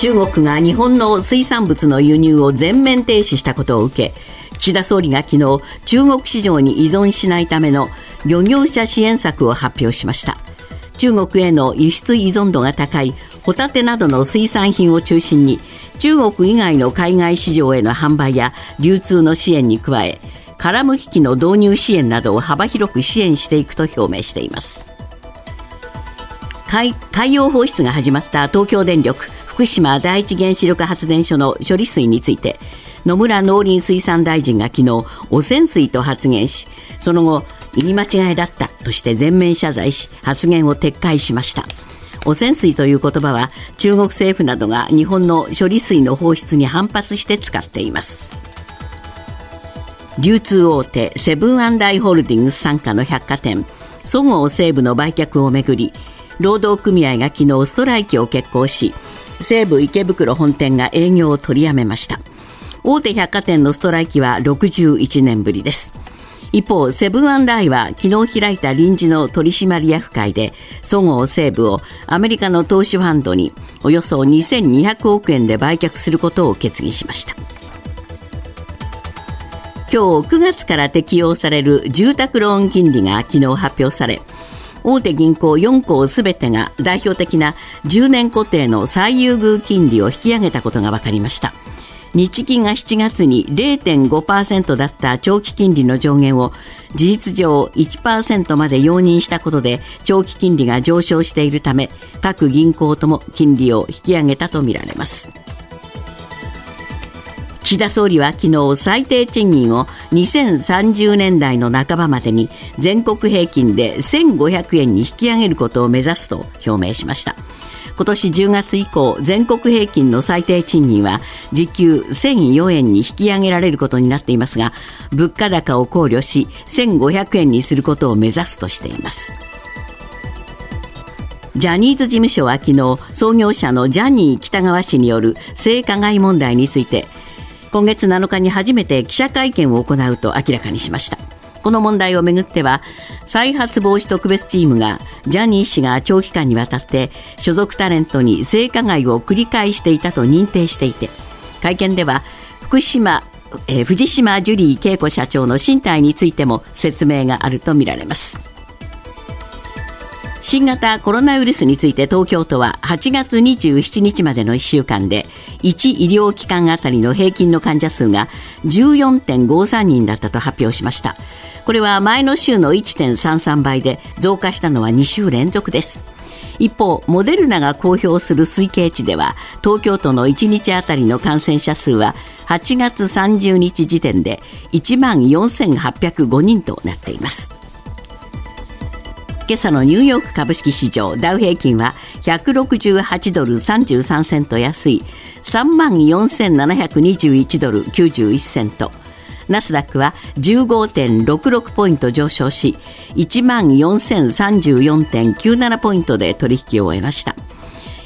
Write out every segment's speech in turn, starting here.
中国が日本の水産物の輸入を全面停止したことを受け、岸田総理が昨日、中国市場に依存しないための漁業者支援策を発表しました。中国への輸出依存度が高いホタテなどの水産品を中心に、中国以外の海外市場への販売や流通の支援に加え、殻むき機の導入支援などを幅広く支援していくと表明しています。海洋放出が始まった東京電力福島第一原子力発電所の処理水について、野村農林水産大臣が昨日、汚染水と発言し、その後言い間違いだったとして全面謝罪し、発言を撤回しました。汚染水という言葉は中国政府などが日本の処理水の放出に反発して使っています。流通大手セブン&アイ・ホールディングス傘下の百貨店そごう・西武の売却をめぐり、労働組合が昨日ストライキを決行し、西武池袋本店が営業を取りやめました。大手百貨店のストライキは61年ぶりです。一方、セブン&アイは昨日開いた臨時の取締役会で、そごう・西武をアメリカの投資ファンドにおよそ2200億円で売却することを決議しました。今日9月から適用される住宅ローン金利が昨日発表され、大手銀行4行すべてが代表的な10年固定の最優遇金利を引き上げたことが分かりました。日銀が7月に 0.5% だった長期金利の上限を事実上 1% まで容認したことで、長期金利が上昇しているため、各銀行とも金利を引き上げたとみられます。岸田総理は昨日、最低賃金を2030年代の半ばまでに全国平均で1500円に引き上げることを目指すと表明しました。今年10月以降、全国平均の最低賃金は時給1004円に引き上げられることになっていますが、物価高を考慮し1500円にすることを目指すとしています。ジャニーズ事務所は昨日、創業者のジャニー喜多川氏による性加害問題について、今月7日に初めて記者会見を行うと明らかにしました。この問題をめぐっては、再発防止特別チームがジャニー氏が長期間にわたって所属タレントに性加害を繰り返していたと認定していて、会見では藤島ジュリー景子社長の進退についても説明があるとみられます。新型コロナウイルスについて東京都は8月27日までの1週間で、1医療機関あたりの平均の患者数が 14.53 人だったと発表しました。これは前の週の 1.33 倍で、増加したのは2週連続です。一方、モデルナが公表する推計値では、東京都の1日あたりの感染者数は8月30日時点で 14,805 人となっています。今朝のニューヨーク株式市場、ダウ平均は168ドル33セント安い 34,721 ドル91セント、ナスダックは 15.66 ポイント上昇し、 14,034.97 ポイントで取引を終えました。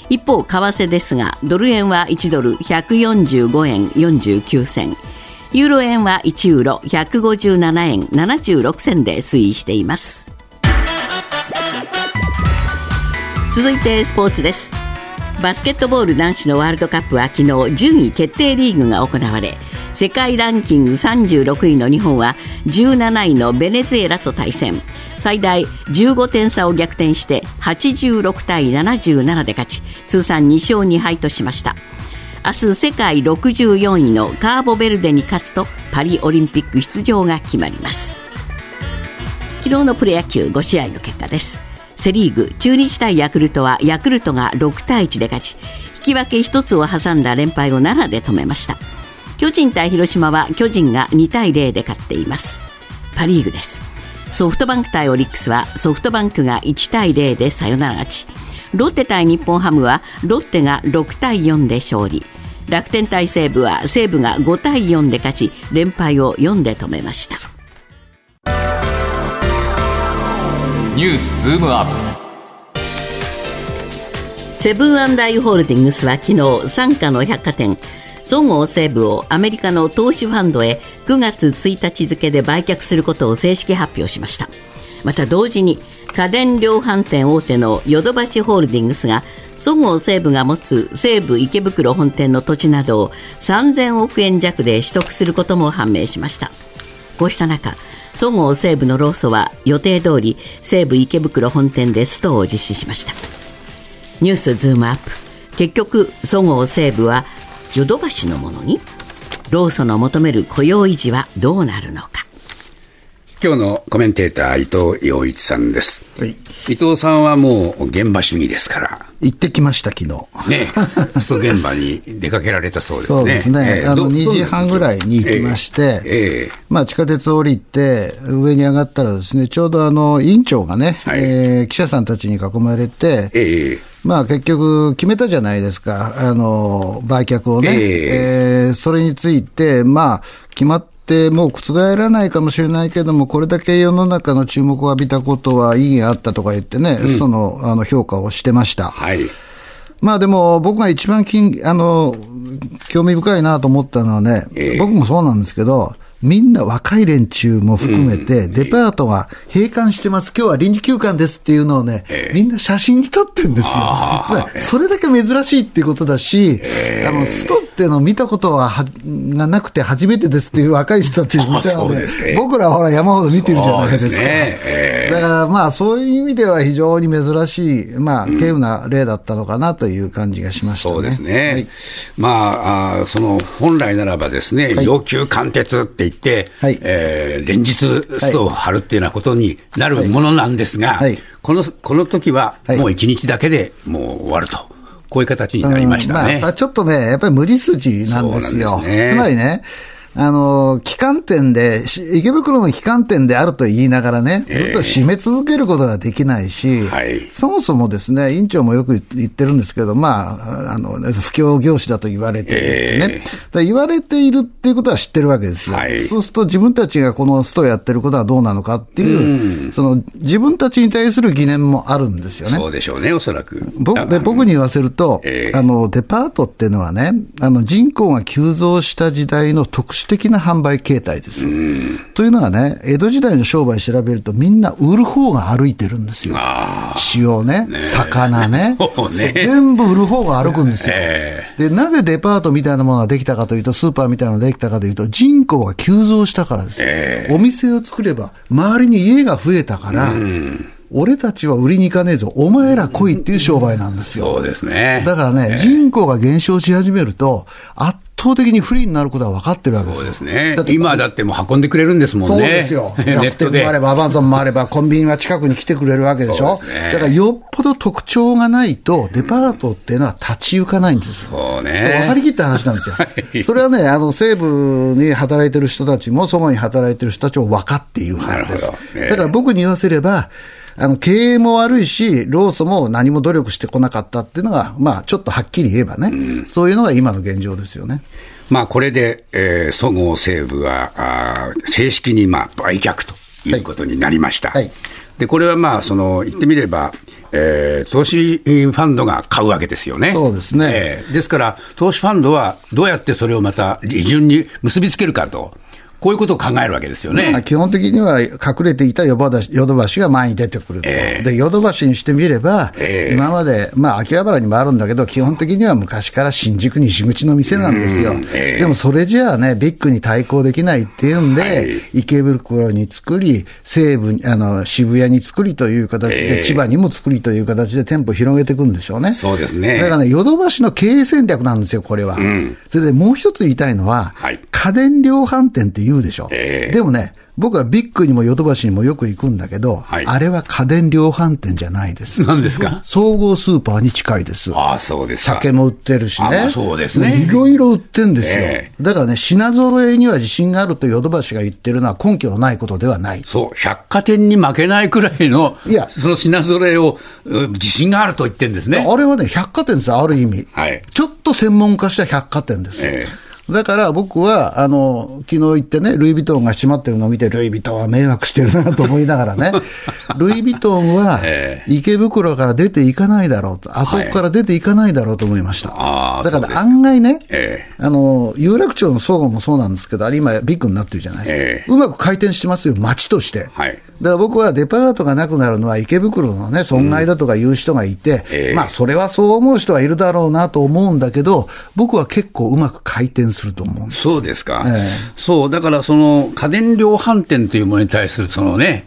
一方、為替ですが、ドル円は1ドル145円49銭、ユーロ円は1ユーロ157円76銭で推移しています。続いてスポーツです。バスケットボール男子のワールドカップは昨日、順位決定リーグが行われ、世界ランキング36位の日本は17位のベネズエラと対戦、最大15点差を逆転して86対77で勝ち、通算2勝2敗としました。明日、世界64位のカーボベルデに勝つとパリオリンピック出場が決まります。昨日のプロ野球5試合の結果です。セリーグ、中日対ヤクルトはヤクルトが6対1で勝ち、引き分け1つを挟んだ連敗を7で止めました。巨人対広島は巨人が2対0で勝っています。パリーグです。ソフトバンク対オリックスはソフトバンクが1対0でサヨナラ勝ち、ロッテ対日本ハムはロッテが6対4で勝利、楽天対西武は西武が5対4で勝ち、連敗を4で止めました。ニュースズームアップ。セブン&アイ・ホールディングスは昨日、傘下の百貨店そごう・西武をアメリカの投資ファンドへ9月1日付で売却することを正式発表しました。また同時に家電量販店大手のヨドバシホールディングスがそごう・西武が持つ西武池袋本店の土地などを3000億円弱で取得することも判明しました。こうした中、そごう・西武の労組は予定通り西武池袋本店でストを実施しました。ニュースズームアップ。結局そごう・西武はヨドバシのものに。労組の求める雇用維持はどうなるのか。今日のコメンテーター伊藤洋一さんです、はい、伊藤さんはもう現場主義ですから行ってきました。昨日ねえスト現場に出かけられたそうですね。そうですね、2時半ぐらいに行きまして、地下鉄を降りて上に上がったらですね、ちょうど委員長がね、はい、記者さんたちに囲まれて、結局決めたじゃないですか、売却をね、それについて決まってもう覆らないかもしれないけども、これだけ世の中の注目を浴びたことは意義があったとか言ってね、評価をしてました。はい。でも僕が一番興味深いなと思ったのはね、僕もそうなんですけど、みんな若い連中も含めて、デパートが閉館してます、今日は臨時休館ですっていうのをね、みんな写真に撮ってるんですよ。つまりそれだけ珍しいっていうことだし、ストっていうのを見たことがなくて初めてですっていう若い人たちもいたので、僕らはほら山ほど見てるじゃないですか。だからそういう意味では非常に珍しい、稀有な例だったのかなという感じがしましたね。そうですね。はい、その本来ならばですね、要求貫徹って言って連日ストを張るっていうようなことになるものなんですが、この時はもう1日だけでもう終わると、こういう形になりましたね。ちょっとね、やっぱり無理筋なんですよ。つまりね、旗艦店で、池袋の旗艦店であると言いながらね、ずっと締め続けることができないし、そもそもですね、委員長もよく言ってるんですけど、不況業種だと言われているってね、言われているっていうことは知ってるわけですよ。そうすると自分たちがこのストをやってることはどうなのかっていう、その自分たちに対する疑念もあるんですよね。そうでしょうね、おそらく。僕に言わせると、デパートっていうのはね、人口が急増した時代の特殊的な販売形態です。というのはね、江戸時代の商売調べるとみんな売る方が歩いてるんですよ。塩ね、魚ね、全部売る方が歩くんですよ。で、なぜデパートみたいなものができたかというと、スーパーみたいなのができたかというと、人口が急増したからですよ。お店を作れば周りに家が増えたから、俺たちは売りに行かねえぞ、お前ら来いっていう商売なんですよ。そうですね。だからね、人口が減少し始めると圧倒的に不利になることは分かってるわけです。そうですね。今だってもう運んでくれるんですもんね。そうですよ。ネットで。楽天もあればアマゾンもあればコンビニは近くに来てくれるわけでしょ。そうですね。だからよっぽど特徴がないとデパートっていうのは立ち行かないんです。そうね。分かりきった話なんですよ。はい、それはね、西武に働いてる人たちもそごうに働いてる人たちも分かっているはずです。だから僕に言わせれば、経営も悪いし、労組も何も努力してこなかったっていうのが、ちょっとはっきり言えばね、そういうのが今の現状ですよね。これで、そごう・西武は、正式に売却ということになりました。で、これは言ってみれば、投資ファンドが買うわけですよね。そうですね。ですから、投資ファンドはどうやってそれをまた利潤に結びつけるかと。こういうことを考えるわけですよね。基本的には隠れていたヨドバシが前に出てくると、でヨドバシにしてみれば、今まで、秋葉原にもあるんだけど、基本的には昔から新宿西口の店なんですよ。でもそれじゃあね、ビッグに対抗できないっていうんで、池袋に作り、西武渋谷に作りという形で、千葉にも作りという形で店舗広げていくんでしょうね。そうですね。だからね、ヨドバシの経営戦略なんですよ、これは。それでもう一つ言いたいのは、家電量販店っていうでしょ。でもね、僕はビッグにもヨドバシにもよく行くんだけど、あれは家電量販店じゃないです。何ですか？総合スーパーに近いです。そうですか。酒も売ってるしね。そうですね。いろいろ売ってるんですよ。だからね、品揃えには自信があるとヨドバシが言ってるのは根拠のないことではない。そう、百貨店に負けないくらいの、その品揃えを自信があると言ってるんですね。あれはね、百貨店です、ある意味。ちょっと専門化した百貨店です。だから僕は、昨日行ってね、ルイ・ヴィトンが閉まってるのを見て、ルイ・ヴィトンは迷惑してるなと思いながらね、ルイ・ヴィトンは池袋から出ていかないだろうと、あそこから出ていかないだろうと思いました。だから案外ね、有楽町のそごうもそうなんですけど、あれ今ビッグになってるじゃないですか。うまく回転してますよ、街として。だから僕はデパートがなくなるのは池袋の、ね、損害だとか言う人がいて、まあ、それはそう思う人はいるだろうなと思うんだけど、僕は結構うまく回転すると思うんです。そうですか、そうだからその家電量販店というものに対するその、ね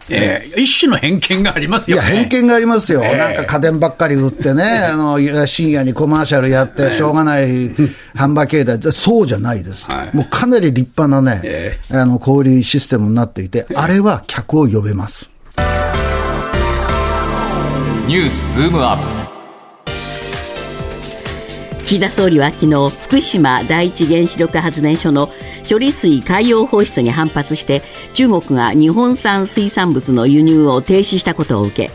一種の偏見がありますよね。いや偏見がありますよ、なんか家電ばっかり売ってね深夜にコマーシャルやってしょうがない販売形態そうじゃないです、はい、もうかなり立派な、ね小売システムになっていて、あれは客を呼べます。ニュースズームアップ。岸田総理は昨日、福島第一原子力発電所の処理水海洋放出に反発して中国が日本産水産物の輸入を停止したことを受け、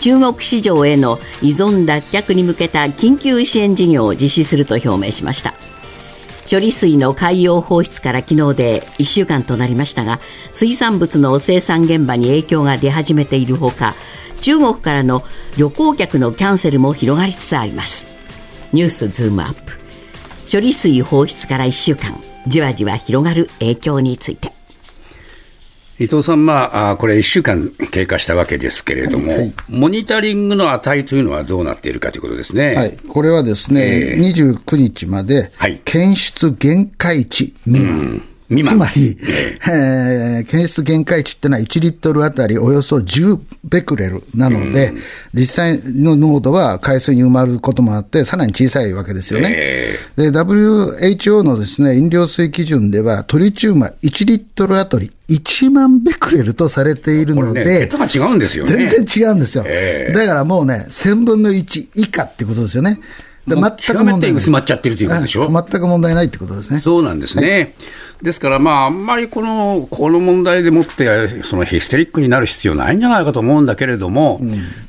中国市場への依存脱却に向けた緊急支援事業を実施すると表明しました。処理水の海洋放出から昨日で1週間となりましたが、水産物の生産現場に影響が出始めているほか、中国からの旅行客のキャンセルも広がりつつあります。ニュースズームアップ。処理水放出から1週間、じわじわ広がる影響について伊藤さん、まあ、これ1週間経過したわけですけれども、はいはい、モニタリングの値というのはどうなっているかということですね。はい、これはですね、29日まで、はい、検出限界値未満。つまり、検出限界値ってのは1リットルあたりおよそ10ベクレルなので、実際の濃度は海水に埋まることもあってさらに小さいわけですよね。で WHO のですね、飲料水基準ではトリチウムは1リットルあたり1万ベクレルとされているので、これね、桁が違うんですよね。全然違うんですよ。だからもうね、1000分の1以下ってことですよね。極めて薄まっちゃってるということでしょ。全く問題ないってことですね。そうなんですね。はい、ですから、まあ、あんまりこの問題でもってそのヒステリックになる必要ないんじゃないかと思うんだけれども、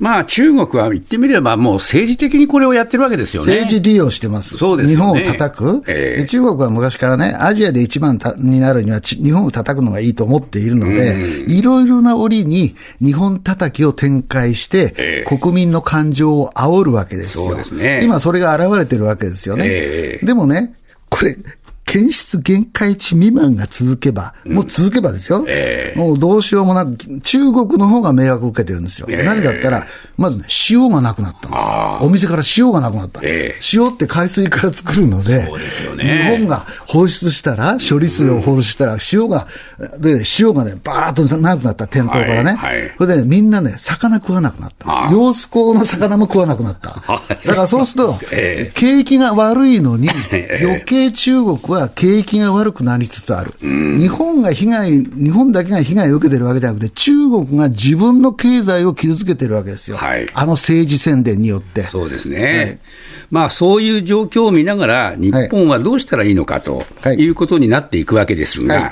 まあ、中国は言ってみればもう政治的にこれをやってるわけですよね。政治利用してます。そうですよね、日本を叩く、中国は昔からね、アジアで一番になるには日本を叩くのがいいと思っているので、いろいろな折に日本叩きを展開して、国民の感情を煽るわけですよ。そうですね、今それが現れてるわけですよね。でもね、これ検出限界値未満が続けば、もう続けばですよ、もうどうしようもなく中国の方が迷惑を受けてるんですよ。何だったらまずね、塩がなくなったんです。お店から塩がなくなった、塩って海水から作るので、そうですよね、日本が放出したら、処理水を放出したら塩がねバーッとなくなった、店頭からね、それで、ね、みんなね、魚食わなくなった。揚子江の魚も食わなくなった。だからそうすると、景気が悪いのに余計中国は景気が悪くなりつつある。日本だけが被害を受けてるわけじゃなくて、中国が自分の経済を傷つけてるわけですよ、あの政治宣伝によって。そうですね、まあ、そういう状況を見ながら日本はどうしたらいいのかということになっていくわけですが、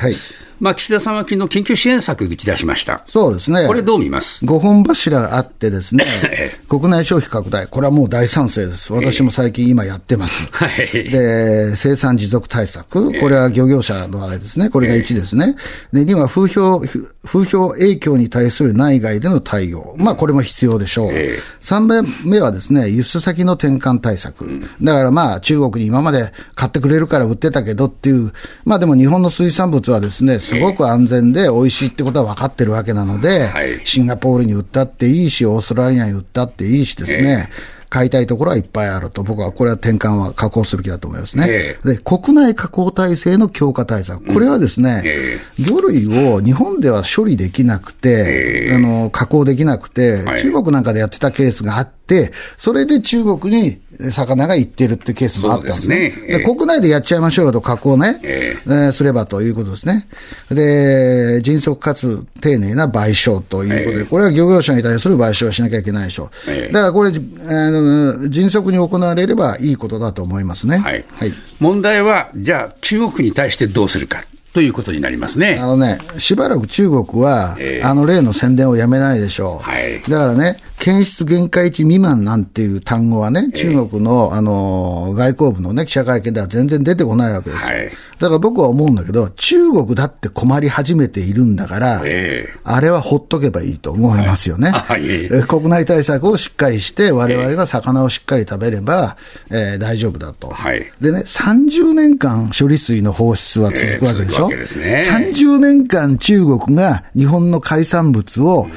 まあ、岸田さんは昨日緊急支援策を打ち出しました。そうですね、これどう見ます？5本柱があってですね国内消費拡大、これはもう大賛成です。私も最近今やってます、で生産持続対策、これは漁業者のあれですね、これが1ですね。で2は風評影響に対する内外での対応、まあ、これも必要でしょう。3番目はですね、輸出先の転換対策だから、まあ、中国に今まで買ってくれるから売ってたけどっていう、まあ、でも日本の水産物はですね、すごく安全で美味しいってことは分かってるわけなので、シンガポールに売ったっていいし、オーストラリアに売ったっていいしですね、買いたいところはいっぱいあると。僕はこれは転換は加工すべきだと思いますね。で、国内加工体制の強化対策、これはですね、魚類を日本では処理できなくて、加工できなくて、中国なんかでやってたケースがあって、それで中国に魚が行ってるってケースもあったんですね。で国内でやっちゃいましょうよと、加工ね、すればということですね。で迅速かつ丁寧な賠償ということで、これは漁業者に対する賠償をしなきゃいけないでしょう。だからこれ迅速に行われればいいことだと思いますね。問題はじゃあ中国に対してどうするかということになりますね。しばらく中国は、あの例の宣伝をやめないでしょう。だからね、検出限界値未満なんていう単語はね、中国の、外交部のね、記者会見では全然出てこないわけですよ。はい、だから僕は思うんだけど、中国だって困り始めているんだから、あれはほっとけばいいと思いますよね。はいはい、国内対策をしっかりして、我々が魚をしっかり食べれば、大丈夫だと、はい。でね、30年間処理水の放出は続くわけでしょ。30年間中国が日本の海産物を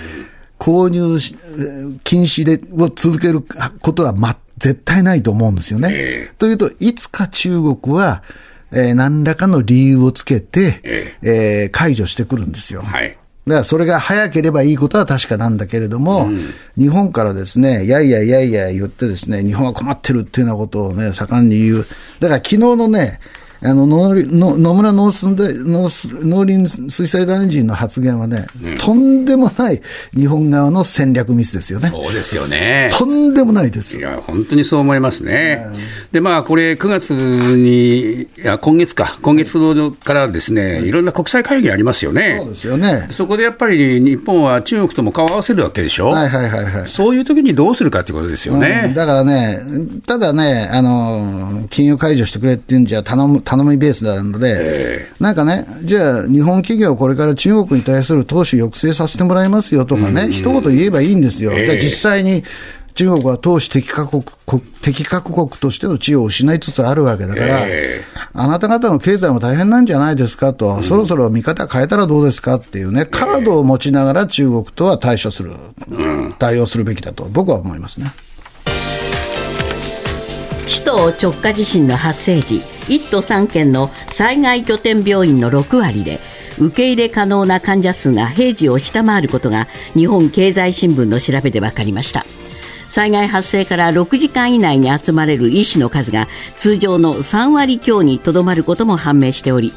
購入し禁止でを続けることは、絶対ないと思うんですよね。というと、いつか中国は、何らかの理由をつけて、解除してくるんですよ。はい、だからそれが早ければいいことは確かなんだけれども、日本からですね、やいや言ってですね、日本は困ってるっていうようなことをね、盛んに言う。だから昨日のね、野村農林水産大臣の発言はね、とんでもない日本側の戦略ミスですよね。そうですよね。とんでもないです。いや、本当にそう思いますね。で、まあ、これ、9月に、今月からですね、いろんな国際会議ありますよね。そうですよね。そこでやっぱり日本は中国とも顔を合わせるわけでしょ。はい。そういう時にどうするかということですよね。だからね、ただね、金融解除してくれって言うんじゃ頼みベースなので、なんかね、じゃあ日本企業これから中国に対する投資抑制させてもらいますよとかね、一言言えばいいんですよ。実際に中国は投資敵各国としての地位を失いつつあるわけだから、あなた方の経済も大変なんじゃないですかと、そろそろ見方変えたらどうですかっていうね、カードを持ちながら中国とは対応するべきだと僕は思いますね。首都直下地震の発生時、1都3県の災害拠点病院の6割で受け入れ可能な患者数が平時を下回ることが日本経済新聞の調べで分かりました。災害発生から6時間以内に集まれる医師の数が通常の3割強にとどまることも判明しており、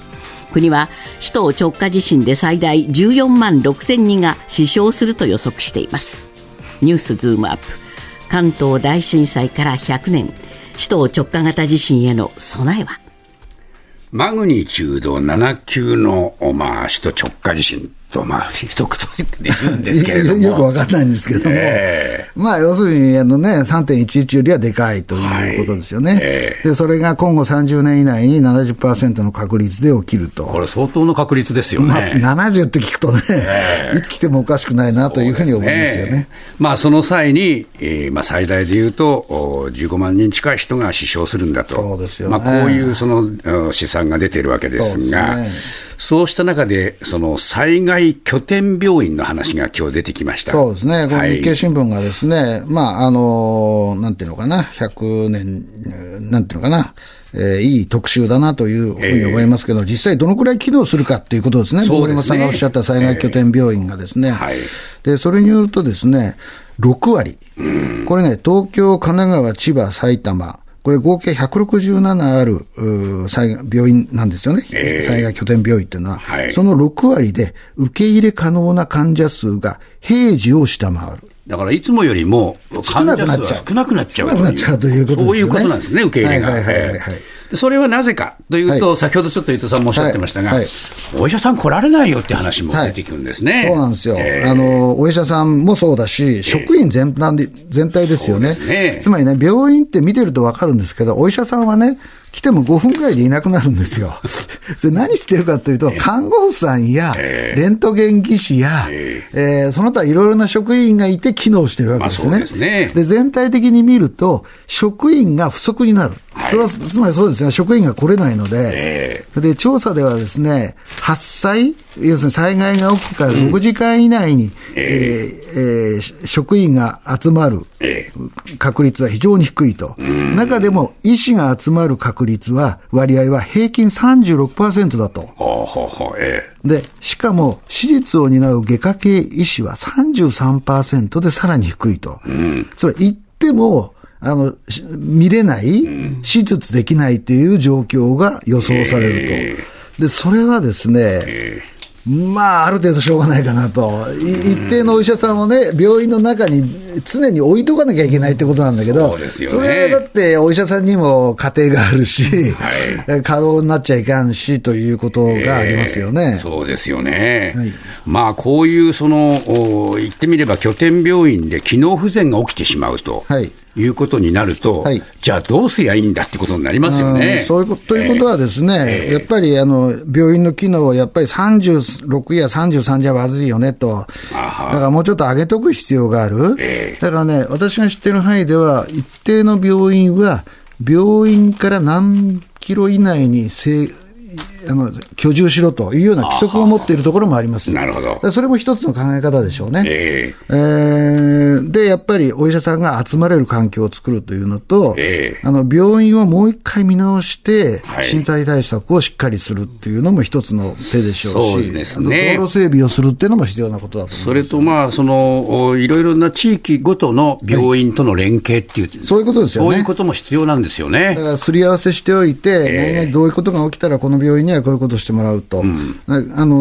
国は首都直下地震で最大14万6000人が死傷すると予測しています。ニュースズームアップ、関東大震災から100年、首都直下型地震への備えは。マグニチュード7級の、首都直下地震と、一言で言うんですけれどもよく分かんないんですけども、要するに3.11 よりはでかいということですよね。でそれが今後30年以内に 70% の確率で起きると。これ相当の確率ですよね。70って聞くとね、いつ来てもおかしくないなというふうに思いますよね。その際に、最大で言うと15万人近い人が死傷するんだと。そうですよね。こういうその試算が出ているわけですが、そうした中でその災害拠点病院の話が今日出てきました。そうですね。この日経新聞がですね、なんていうのかな、100年、なんていうのかな、いい特集だなというふうに思いますけど、実際どのくらい機能するかということですね。森山さんがおっしゃった災害拠点病院がですね。で、それによるとですね、6割。これね、東京、神奈川、千葉、埼玉、これ合計167ある病院なんですよね、災害拠点病院というのは、その6割で受け入れ可能な患者数が平時を下回る。だからいつもよりも患者数は少なくなっちゃうということですね。そういうことなんですね、受け入れが。それはなぜかというと、先ほどちょっと伊藤さんもおっしゃってましたが、お医者さん来られないよって話も出てくるんですね。そうなんですよ。お医者さんもそうだし、職員全体ですよね。つまりね、病院って見てると分かるんですけど、お医者さんはね、来ても5分くらいでいなくなるんですよ。で、何してるかというと、看護婦さんや、レントゲン技師や、その他いろいろな職員がいて機能してるわけですね。で、全体的に見ると、職員が不足になる。それは、つまりそうですね、職員が来れないので、で、調査ではですね、発災、要するに災害が起きてから6時間以内に、職員が集まる確率は非常に低いと。中でも医師が集まる確率は、割合は平均 36% だと。で、しかも手術を担う外科系医師は 33% でさらに低いと。つまり言っても、見れない、手術できないという状況が予想されると。で、それはですね、まあ、ある程度しょうがないかなと、一定のお医者さんをね、病院の中に常に置いとかなきゃいけないってことなんだけど、そうですよね、それはだってお医者さんにも家庭があるし、はい、過労になっちゃいかんしということがありますよね。そうですよね、はい、まあ、こういうその言ってみれば拠点病院で機能不全が起きてしまうと、はい、いうことになると、はい、じゃあどうすりゃいいんだってことになりますよね。そういうこと、ということはですね、やっぱり病院の機能をやっぱり36や33じゃまずいよねと、だからもうちょっと上げとく必要がある、だからね、私が知ってる範囲では一定の病院は病院から何キロ以内に居住しろというような規則を持っているところもあります。なるほど、それも一つの考え方でしょうね、でやっぱりお医者さんが集まれる環境を作るというのと、病院をもう一回見直して、はい、震災対策をしっかりするというのも一つの手でしょうし、そうですね、道路整備をするというのも必要なことだと思います。それと、まあ、いろいろな地域ごとの病院との連携っていう、はい、そういうことですよね。そういうことも必要なんですよね。だからすり合わせしておいて、どういうことが起きたらこの病院にはこういうことをしてもらうと、うん、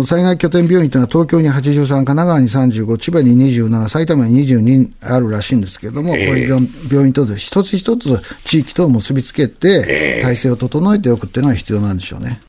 災害拠点病院というのは東京に83、神奈川に35、千葉に27、埼玉に22あるらしいんですけれども、こういう病院と一つ一つ地域と結びつけて体制を整えておくというのは必要なんでしょうね。